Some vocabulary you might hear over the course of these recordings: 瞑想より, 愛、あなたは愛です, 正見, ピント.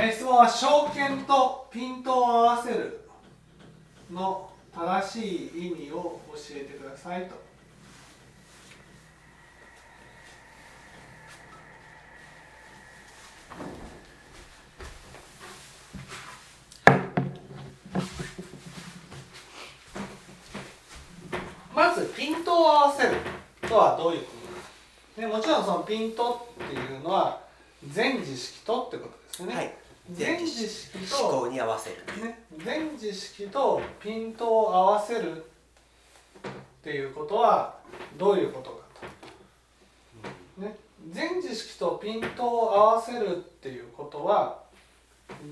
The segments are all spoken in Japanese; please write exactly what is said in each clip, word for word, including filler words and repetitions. えー、質問は証券とピントを合わせるの正しい意味を教えてくださいと。まずピントを合わせるとはどういうことですか。もちろんそのピントっていうのは全知識とってことですね。はい、全知識と思考に合わせる、ね、全知識とピントを合わせるっていうことはどういうことかと、ね、全知識とピントを合わせるっていうことは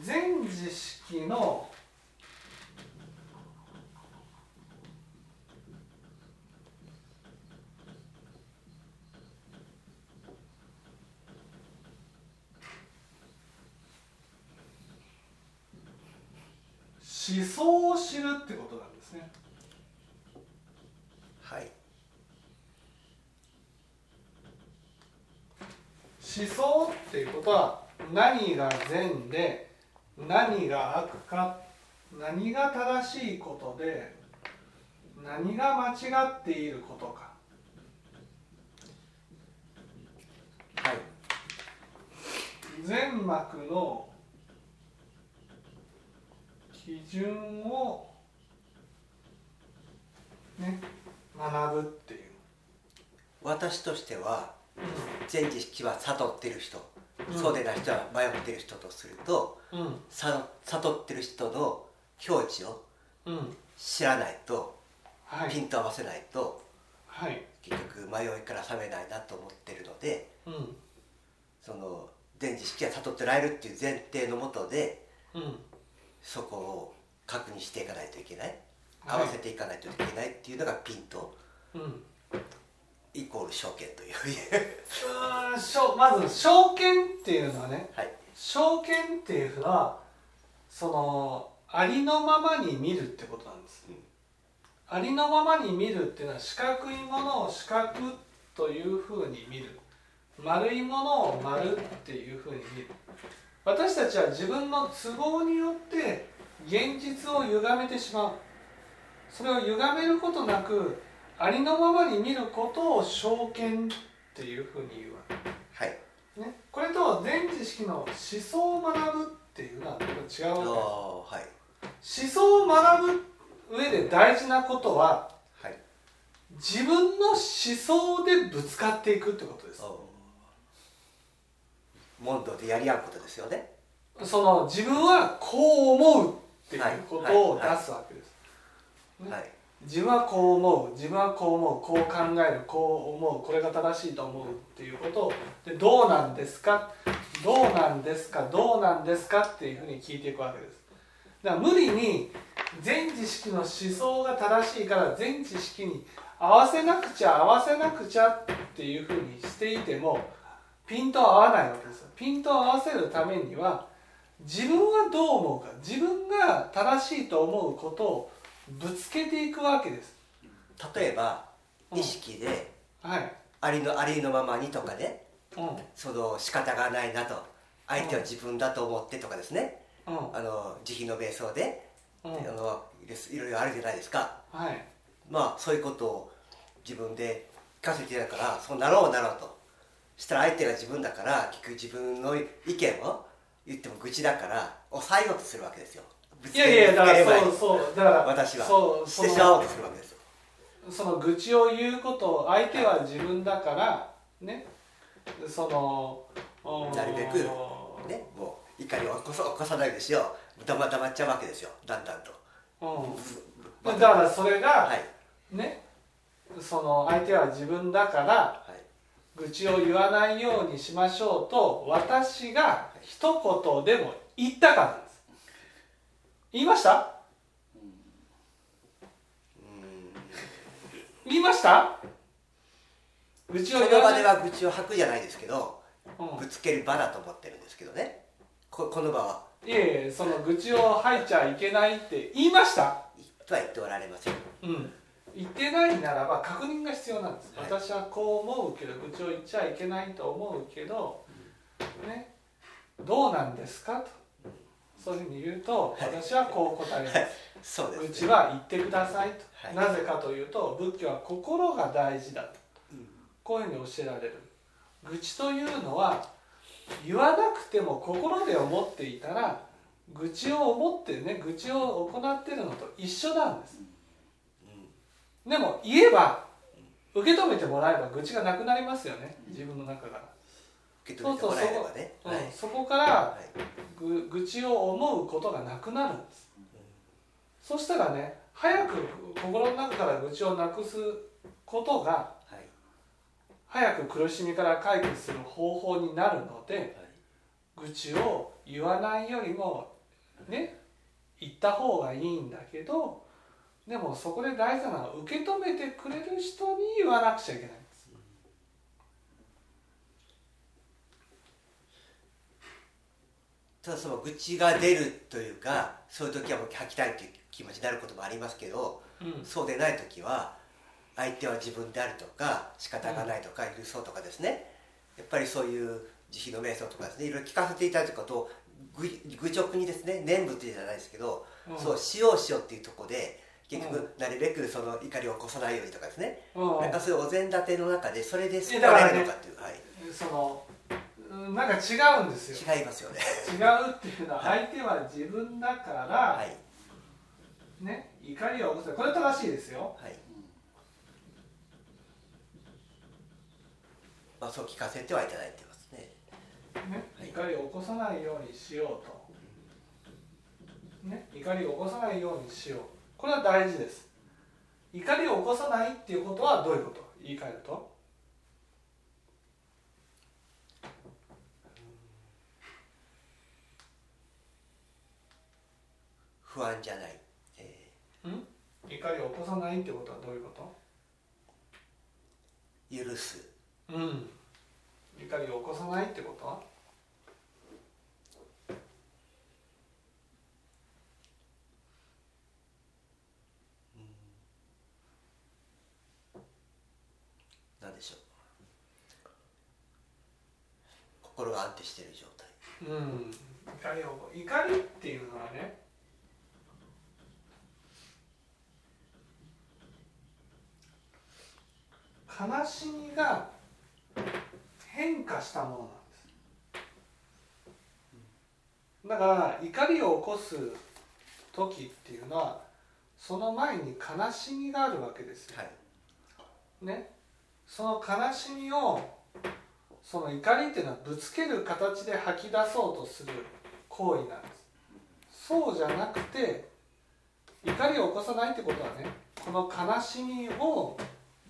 全知識の思想を知るってことなんですね。はい。思想っていうことは何が善で何が悪か、何が正しいことで何が間違っていることか。はい。全幕の基準を、ね、学ぶっていう。私としては全知識は悟ってる人、うん、そうでない人は迷ってる人とすると、うん、悟ってる人の境地を知らないと、うんはい、ピント合わせないと、はい、結局迷いから覚めないなと思ってるので、うん、その全知識は悟ってられるっていう前提のもとで、うんそこを確認していかないといけない、合わせていかないといけないっていうのがピント、うん、イコール証券といううーんまず証券っていうのはね、はい、証券っていうのはそのありのままに見るってことなんです、うん、ありのままに見るっていうのは四角いものを四角というふうに見る、丸いものを丸っていうふうに見る。私たちは自分の都合によって現実を歪めてしまう。それを歪めることなくありのままに見ることを証券っていうふうに言うわけ、はいね、これと全知識の思想を学ぶっていうのは違うわけ、はい、思想を学ぶ上で大事なことは、はい、自分の思想でぶつかっていくってことです。問答でやり合うことですよね。その自分はこう思うっていうことを出すわけです、はいはいはいね、自分はこう思う、自分はこう思う、こう考える、こう思う、これが正しいと思うっていうことをでどうなんですか、どうなんですか、どうなんですかっていうふうに聞いていくわけです。だから無理に全知識の思想が正しいから全知識に合わせなくちゃ合わせなくちゃっていうふうにしていてもピント合わないわけですよ。ピントを合わせるためには自分はどう思うか、自分が正しいと思うことをぶつけていくわけです。例えば意識で、うんはい、ありのありのままにとかね、うん、その仕方がないなと相手は自分だと思ってとかですね、うん、あの慈悲の瞑想で、うん、あのいろいろあるじゃないですか、はい、まあそういうことを自分で聞かせていたからそうなろうなろうとしたら相手が自分だから結局自分の意見を言っても愚痴だから抑えようとするわけですよ。いやいやだからそうそうだから私はそうしてしまおうとするわけですよ。その愚痴を言うことを相手は自分だからね、そのなるべくねもう怒りを起こさ起こさないでしよう黙っちゃうわけですよだんだんと。うん、だからそれが、はい、ねその相手は自分だから。はい愚痴を言わないようにしましょうと私が一言でも言ったからなんです。言いました言いました愚痴を言わない。この場では愚痴を吐くじゃないですけど、うん、ぶつける場だと思ってるんですけどね こ, この場は。いえいえその愚痴を吐いちゃいけないって言いましたとは言っておられません、うん言ってないならば確認が必要なんです、はい、私はこう思うけど愚痴を言っちゃいけないと思うけど、ね、どうなんですかとそういうふうに言うと、はい、私はこう答えます、はい、そうですね、うちは言ってくださいと、はい、なぜかというと仏教は心が大事だと、うん、こういうふうに教えられる。愚痴というのは言わなくても心で思っていたら愚痴を思ってね、愚痴を行っているのと一緒なんです、うん、でも言えば受け止めてもらえば愚痴がなくなりますよね、自分の中から、うん、受け止めてもらえればね、そうそう、そこ、はい、そこから、はい、愚痴を思うことがなくなるんです、うん、そしたらね、早く心の中から愚痴をなくすことが早く苦しみから解決する方法になるので、愚痴を言わないよりもね、言った方がいいんだけど、でもそこで大事なのは受け止めてくれる人に言わなくちゃいけないんです。ただその愚痴が出るというか、そういう時はもう吐きたいという気持ちになることもありますけど、うん、そうでない時は相手は自分であるとか仕方がないとか許そうとかですね、やっぱりそういう慈悲の瞑想とかですね、いろいろ聞かせていただくことを愚直にですね、念仏じゃないですけど、うん、そうしようしようっていうところで結局なるべくその怒りを起こさないようにとかですね、うん、なんかそういうお膳立ての中でそれで救われるのかっていう、ね、はい、そのなんか違うんですよ、違いますよね違うっていうのは相手は自分だから、はいね、怒りを起こさない、これ正しいですよ、はい、まあ、そう聞かせてはいただいてますね。ね、怒りを起こさないようにしようと、ね、怒りを起こさないようにしよう。これは大事です。怒りを起こさないっていうことはどういうこと？言い換えると、不安じゃない。えー、ん？怒りを起こさないってことはどういうこと？許す。うん、怒りを起こさないってことは何でしょう、心が安定している状態、うん、怒りを、怒りっていうのはね、悲しみが変化したものなんです。だから怒りを起こす時っていうのはその前に悲しみがあるわけですよ、はい、ね、その悲しみを、その怒りっていうのはぶつける形で吐き出そうとする行為なんです。そうじゃなくて、怒りを起こさないってことはね、この悲しみを言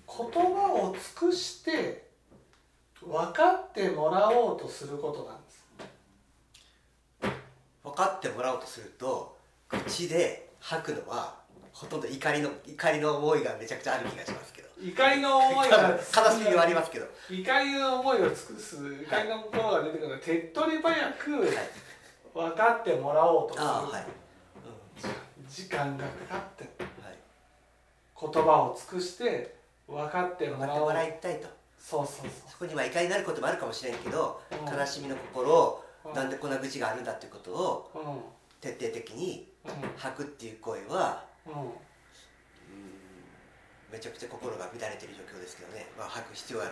葉を尽くして分かってもらおうとすることなんです。分かってもらおうとすると、口で吐くのはほとんど怒りの怒りの思いがめちゃくちゃある気がしますけど、怒りの思いが悲しみはありますけど、怒りの思いを尽くす、怒りの心が出てくるのは手っ取り早く分かってもらおうとする、はい、うん、時間がかかって、はい、言葉を尽くして分かってもらおう、分かってもらいたいと、そうそうそう、そこには怒りになることもあるかもしれんけど、うん、悲しみの心を、うん、なんでこんな愚痴があるんだっていうことを、うん、徹底的に吐くっていう声は、うん、うん、めちゃくちゃ心が乱れている状況ですけどね、まあ、吐く必要ある、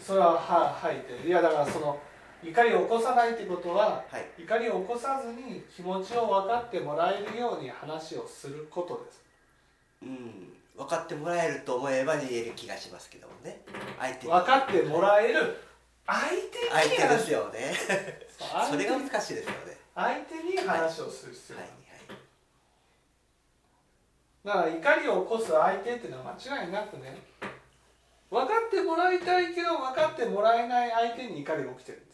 それは、は吐いて、いやだからその怒りを起こさないってことは、はい、怒りを起こさずに気持ちを分かってもらえるように話をすることです。うん、分かってもらえると思えば言える気がしますけどもね、相手分かってもらえる相手に相手ですよねそれが難しいですよね、相手に話をする必要がある、はいはいはい、だから怒りを起こす相手っていうのは間違いなくね、分かってもらいたいけど分かってもらえない相手に怒りが起きてるんです。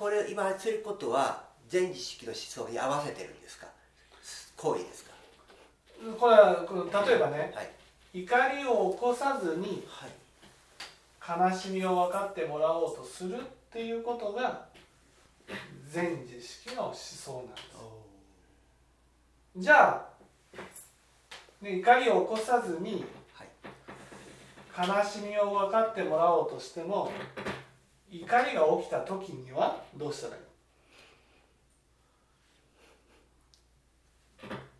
これ今することは全知識の思想に合わせてるんですか、行為ですか。これはこの例えばね、はい、怒りを起こさずに悲しみを分かってもらおうとするっていうことが全知識の思想なんです。じゃあで怒りを起こさずに悲しみを分かってもらおうとしても、怒りが起きた時にはどうしたらいい？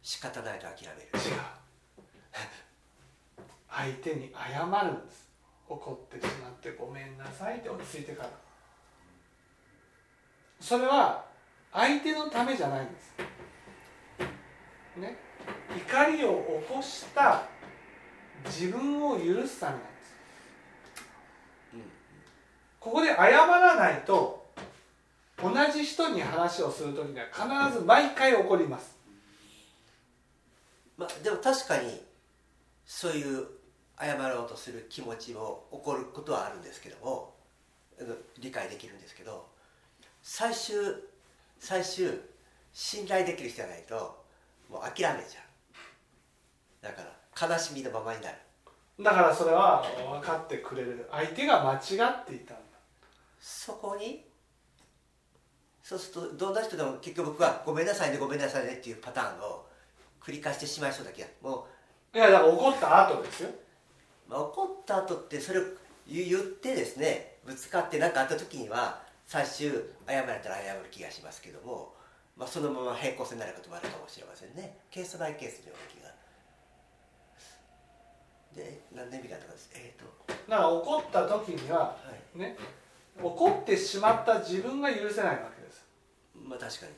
仕方ないと諦める。違う。相手に謝るんです。怒ってしまってごめんなさいって落ち着いてから。それは相手のためじゃないんです、ね、怒りを起こした自分を許すためなんです、うん、ここで謝らないと同じ人に話をするときには必ず毎回怒ります。まあ、でも確かにそういう謝ろうとする気持ちも起こることはあるんですけども、理解できるんですけど、最終最終信頼できる人じゃないともう諦めちゃう。だから悲しみのままになる。だからそれは分かってくれる相手が間違っていたんだ。そこにそうするとどんな人でも結局僕はごめんなさいねごめんなさいねっていうパターンを繰り返してしまいそうだけど、もういやだから怒った後ですよ。まあ、怒った後ってそれを言ってですね、ぶつかって何かあった時には最終謝れたら謝る気がしますけども、まあ、そのまま平行線になることもあるかもしれませんね。ケースバイケースのような気が。で何年目かとかです。えーと、だから怒った時には、はい、ね、怒ってしまった自分が許せないわけです。まあ確かに。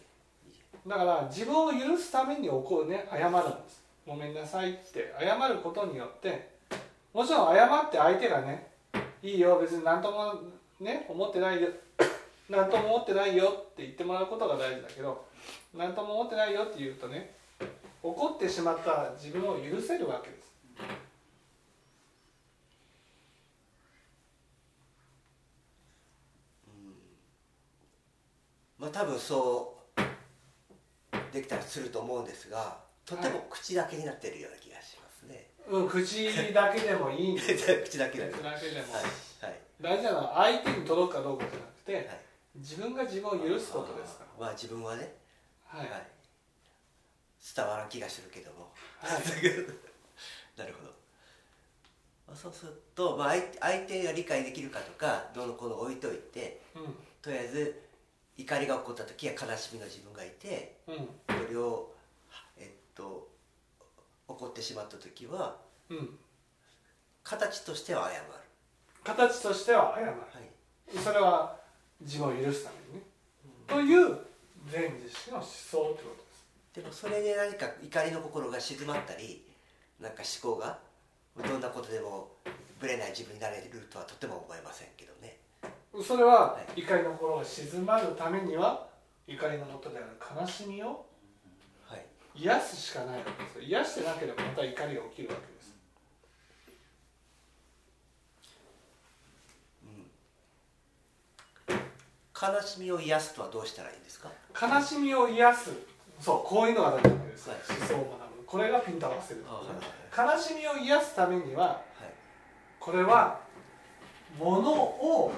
だから自分を許すために怒るね、謝るんです。ごめんなさいって謝ることによって、もちろん謝って相手がね、いいよ別に何ともね思ってないよ、何とも思ってないよって言ってもらうことが大事だけど、何とも思ってないよって言うとね、怒ってしまった自分を許せるわけです。うん、まあ多分そう。できたりすると思うんですが、とても口だけになっているような気がしますね、はい、うん、口だけでもいいんです口だけでも、口だけでも、はいはい、大事なのは相手に届くかどうかじゃなくて、はい、自分が自分を許すことですから。まあ自分はね、はいはい、伝わらん気がするけども、はい、なるほど。そうすると、まあ、相手が理解できるかとかどうのこうの置いといて、うん、とりあえず怒りが起こった時は悲しみの自分がいて、うん、それを、えっと、怒ってしまった時は、うん、形としては謝る。形としては謝る、はい、それは自分を許すためにね、うん、という善知識の思想ってことです。でもそれで何か怒りの心が静まったり、なんか思考がどんなことでもぶれない自分になれるとはとても思えませんけどね。それは怒りの心が静まるためには、怒りのもとである悲しみを癒すしかないわけです。癒してなければまた怒りが起きるわけです、うん、悲しみを癒すとはどうしたらいいんですか？悲しみを癒す、そう、こういうのが大事なわけです、はい、思想を学ぶ。これがピンと合わせる、はい、悲しみを癒すためには、はい、これは物を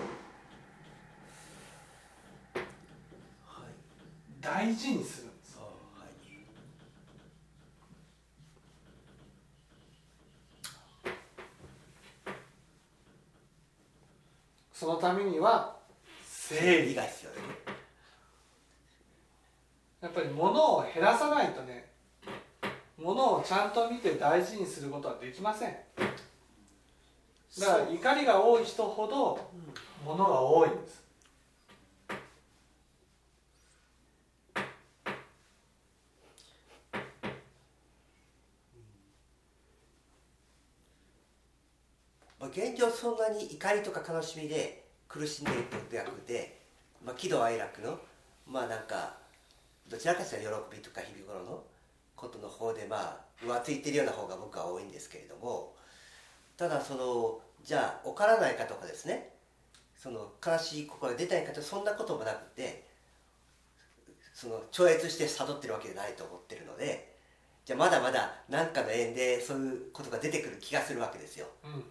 大事にするんです、はい、そのためには整理が必要です、ね、やっぱり物を減らさないとね、物をちゃんと見て大事にすることはできません。だから怒りが多い人ほど物が多いんです。現状そんなに怒りとか悲しみで苦しんでいると逆で、まあ、喜怒哀楽のまあなんかどちらかというと喜びとか日々頃のことの方でまあ浮ついているような方が僕は多いんですけれども、ただそのじゃあ怒らないかとかですね、その悲しい心が出ないかと、そんなこともなくて、その超越して悟ってるわけじゃないと思ってるので、じゃあまだまだ何かの縁でそういうことが出てくる気がするわけですよ、うん。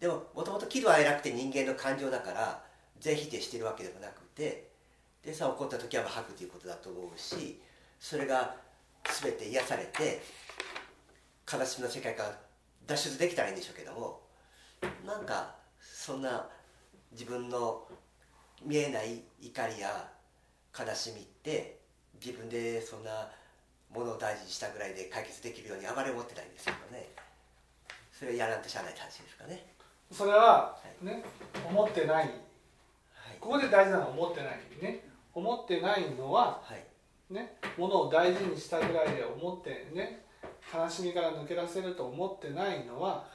でももともと喜怒哀楽って人間の感情だから全否定してるわけでもなくて、でさ怒った時は吐くということだと思うし、それが全て癒されて悲しみの世界から脱出できたらいいんでしょうけども、なんかそんな自分の見えない怒りや悲しみって自分でそんなものを大事にしたぐらいで解決できるようにあまり思ってないんですけどね。それはやらんとしゃあないって話ですかね。それは、ね、はい、思ってない、はい、ここで大事なのは思ってない、ね、思ってないのは、はいね、ものを大事にしたぐらいで思って、ね、悲しみから抜け出せると思ってないのは、は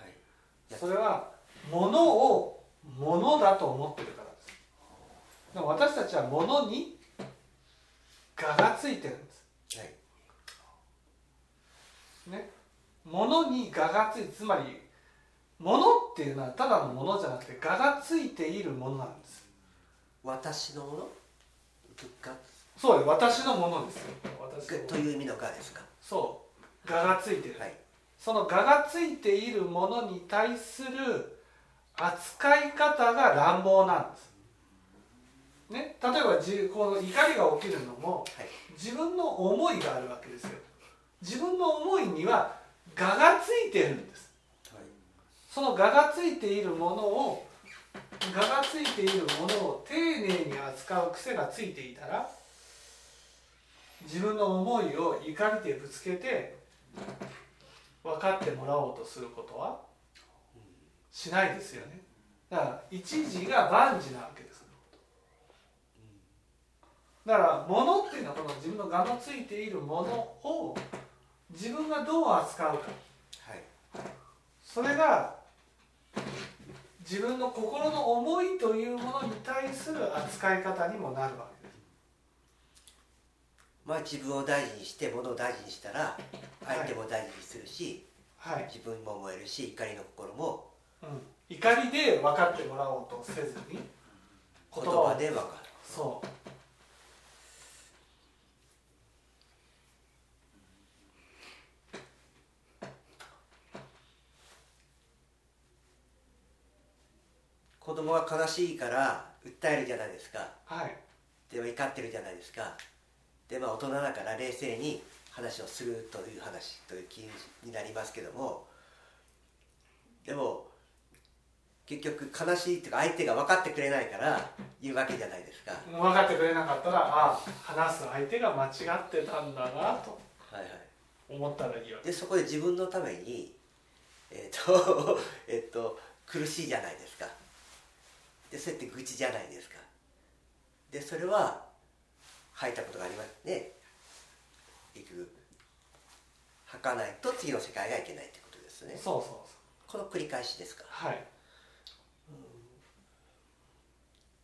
い、それはものをものだと思ってるからです。だから私たちはものに我がついてるんです、はいね、物に我がついて、つまり物っていうのはただの物じゃなくて我がついているものなんです。私のもの？そうです、私のものですよ。私のものという意味の我ですか。そう、我がついている、はい、その我がついているものに対する扱い方が乱暴なんですね。例えばこの怒りが起きるのも、はい、自分の思いがあるわけですよ。自分の思いには我がついてるんです、はい、その我がついているものを我がついているものを丁寧に扱う癖がついていたら、自分の思いを怒りでぶつけて分かってもらおうとすることはしないですよね。だから一時が万事なわけです。だから物っていうのはこの自分の我のついているものを自分がどう扱うか、はい、それが自分の心の思いというものに対する扱い方にもなるわけです。まあ自分を大事にして物を大事にしたら相手も大事にするし、はい、自分も燃えるし怒りの心も、うん、怒りで分かってもらおうとせずに言葉を、言葉で分かる。そう。子供が悲しいから訴えるじゃないですか、はい、でも怒ってるじゃないですか。で、まあ、大人だから冷静に話をするという話という気になりますけども、でも結局悲しいっていうか相手が分かってくれないから言うわけじゃないですか。分かってくれなかったら、ああ話す相手が間違ってたんだなと思ったらいいわけ、はいはい、でそこで自分のために、えーとえーと、苦しいじゃないですか。でそうやって愚痴じゃないですか。でそれは吐いたことがありますね。結局吐かないと次の世界がいけないってことですね。そうそうそう。この繰り返しですか。はい。うん、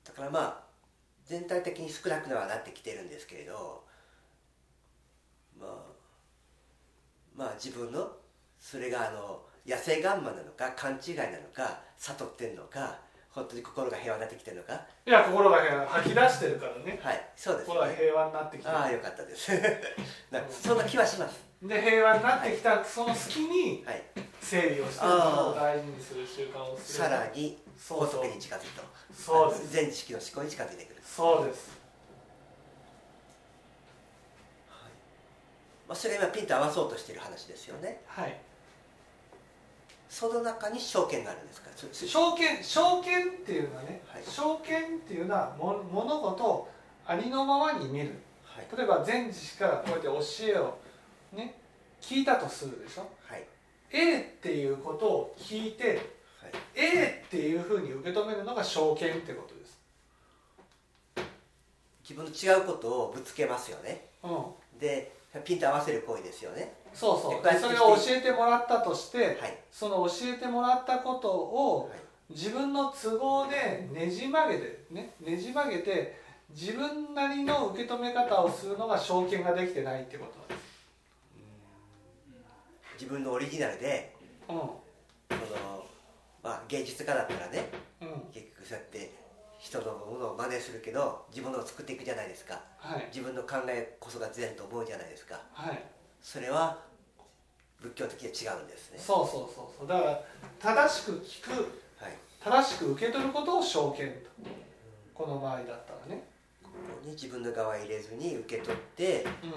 だからまあ全体的に少なくはなってきてるんですけれど、まあまあ自分のそれがあの野生ガンマなのか勘違いなのか悟ってんのか。本当に心が平和になってきてるのか。いや心が平和吐き出してるからね。はい、そうです、ね。心が平和になってきてる。ああよかったです。なんかそんな気はします。で平和になってきた、はい、その隙に整理をしてものを大事にする習慣をする。さらに法則に近づくと。そうです。全知識の思考に近づいてくる。そうです。はい。まあそれ今ピンと合わそうとしている話ですよね。はい。その中に証券があるんですか。証券、証券っていうのはね、はい、証券っていうのはも物事をありのままに見る、はい、例えば善知識からこうやって教えを、ね、聞いたとするでしょ、はい、A っていうことを聞いて、はい、A っていうふうに受け止めるのが証券ってことです。自分の違うことをぶつけますよね、うん、でピンと合わせる行為ですよね。そうそう。でそれを教えてもらったとして、はい、その教えてもらったことを自分の都合でねじ曲げて、ね、ねじ曲げて自分なりの受け止め方をするのが証券ができてないってことなんです。自分のオリジナルで、うん、このまあ、芸術家だったらね、うん、結局そうやって人のものを真似するけど自分のを作っていくじゃないですか、はい、自分の考えこそが善と思うじゃないですか、はい、それは仏教的には違うんですね。そうそうそうそう。だから正しく聞く、はい、正しく受け取ることを証券と、この場合だったらね、ここに自分の側入れずに受け取って、うん、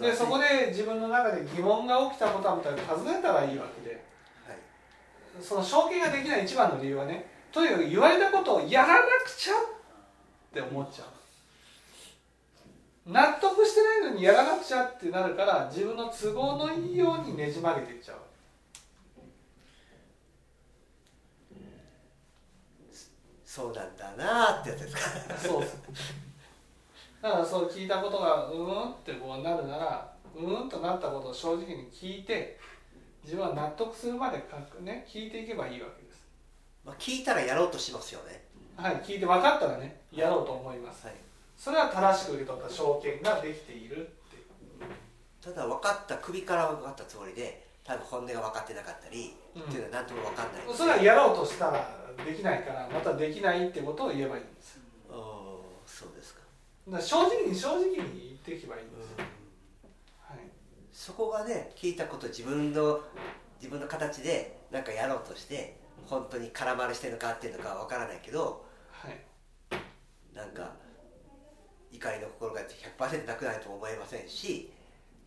でそこで自分の中で疑問が起きたことはみたいに尋ねたらいいわけで、はい、その承継ができない一番の理由はね、とにかく言われたことをやらなくちゃって思っちゃう。納得してないのにやらなくちゃってなるから、自分の都合のいいようにねじ曲げていっちゃう。そうなんだなってやつですか。そうです。だからそう聞いたことがうーんってこうなるなら、うーんとなったことを正直に聞いて、自分は納得するまでかく、ね、聞いていけばいいわけです。まあ、聞いたらやろうとしますよね。はい、聞いて分かったらね、やろうと思います。はい、それは正しく受け取った証券ができているっていう。ただ分かった、首から分かったつもりで、多分本音が分かってなかったり、うん、っていうのは何とも分かんないです。それはやろうとしたらできないから、またできないってことを言えばいいんですよ。うん、おー、そうですか。だから正直に正直に言っていけばいいんですよ、うん、はい、そこがね、聞いたこと自分の自分の形で何かやろうとして本当に空回りしてるのか合ってるのかは分からないけど、はい、なんか怒りの心が ひゃくパーセント なくなるとも思えませんし、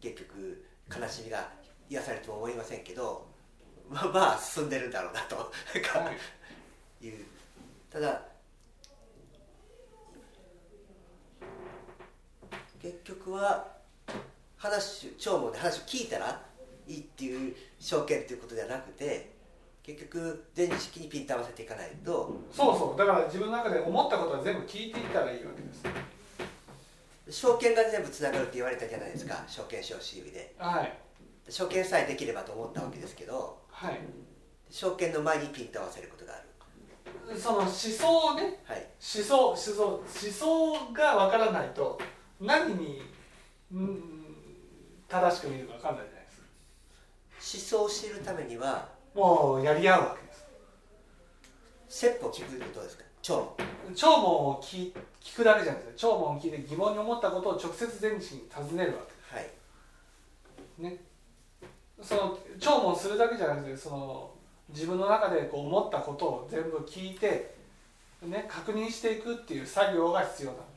結局悲しみが癒されるとも思いませんけど、まあまあ進んでるんだろうなという、はい、ただ結局は話聴聞で話を聞いたらいいっていう証券ということではなくて、結局全意識にピント合わせていかないと。そうそう、だから自分の中で思ったことは全部聞いていったらいいわけです。証券が全部つながるって言われたじゃないですか、証券証し指で、はい、証券さえできればと思ったわけですけど、はい、証券の前にピント合わせることがある。その思想ね、はい、思想、思想、思想がわからないと何に正しく見るか分かんないじゃないですか。思想を知るためにはもうやり合うわけです。説法を聞くとどうですか。聴聞聴聞を 聞, 聞くだけじゃないですか。聴聞を聞いて疑問に思ったことを直接前進に尋ねるわけです。はい、ね、その聴聞するだけじゃなくて、その自分の中でこう思ったことを全部聞いて、ね、確認していくっていう作業が必要なんです。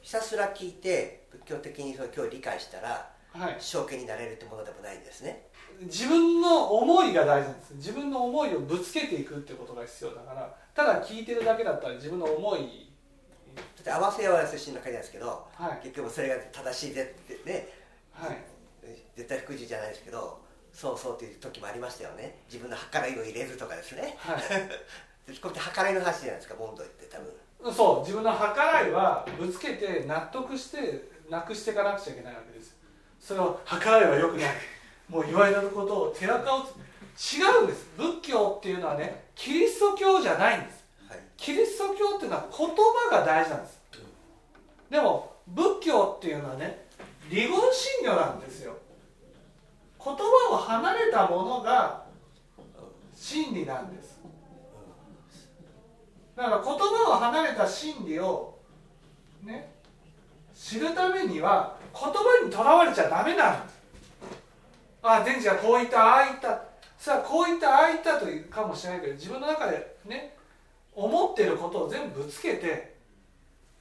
ひたすら聞いて仏教的にその教理解したら、はい、正見になれるってものでもないんですね。自分の思いが大事なんです。自分の思いをぶつけていくってことが必要だから、ただ聞いてるだけだったら自分の思いだって合わせ合わせしの中じゃないですけど、はい、結局それが正しいでってね、はい、絶対服従じゃないですけど、そうそうっていう時もありましたよね。自分の計らいを入れるとかですね、はい、これって計らいの話じゃないですか、ボンドって多分。そう、自分の計らいはぶつけて納得してなくしていかなくちゃいけないわけです。それを計らいは良くない、もう言われることを手垢を違うんです。仏教っていうのはね、キリスト教じゃないんです、はい、キリスト教っていうのは言葉が大事なんです、うん、でも仏教っていうのはね、離言信仰なんですよ。言葉を離れたものが真理なんです。だから言葉を離れた真理を、ね、知るためには言葉にとらわれちゃダメなんです。ああ、善治がこう言った、ああ言った、それはこう言った、ああ言ったと言うかもしれないけど、自分の中でね、思ってることを全部ぶつけて、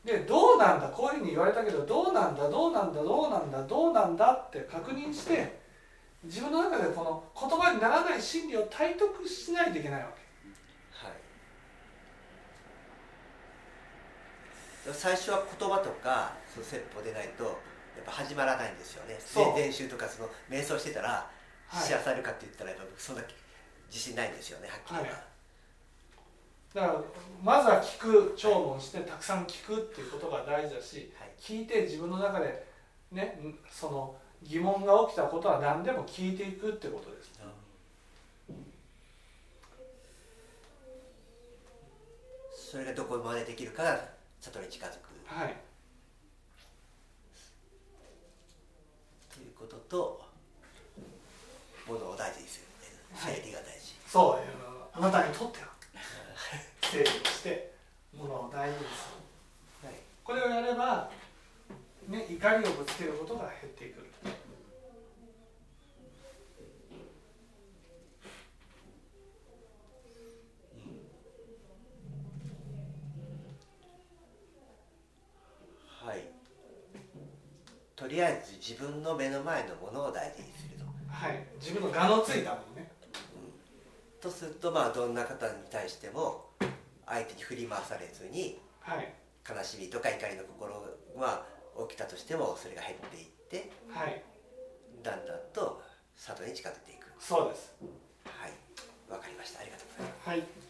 で、どうなんだ、こういうふうに言われたけど、どうなんだ、どうなんだ、どうなんだ、どうなんだって確認して、自分の中でこの言葉にならない真理を体得しないといけないわけ。最初は言葉とかその説法でないとやっぱ始まらないんですよね。練習とかその瞑想してたら幸せされるかって言ったら、やっぱ僕そんな自信ないんですよね、はっきり言うと。だからまずは聞く、聴聞してたくさん聞くっていうことが大事だし、はい、聞いて自分の中でね、その疑問が起きたことは何でも聞いていくってことです。それがどこまでできるかが里に近づく、はい、ということと、物を大事にする、整理が大事、はい、そう、あなたにとっては整理して物を大事にする、はい、これをやれば、ね、怒りをぶつけることが減っていく。ととりあえず自分の目の前のものを大事にすると、はい、自分の我のついたものね、うん、とすると、まあ、どんな方に対しても相手に振り回されずに、はい、悲しみとか怒りの心が起きたとしてもそれが減っていって、はい、だんだんと里に近づいていく。そうです。はい、わかりました。ありがとうございます。はい。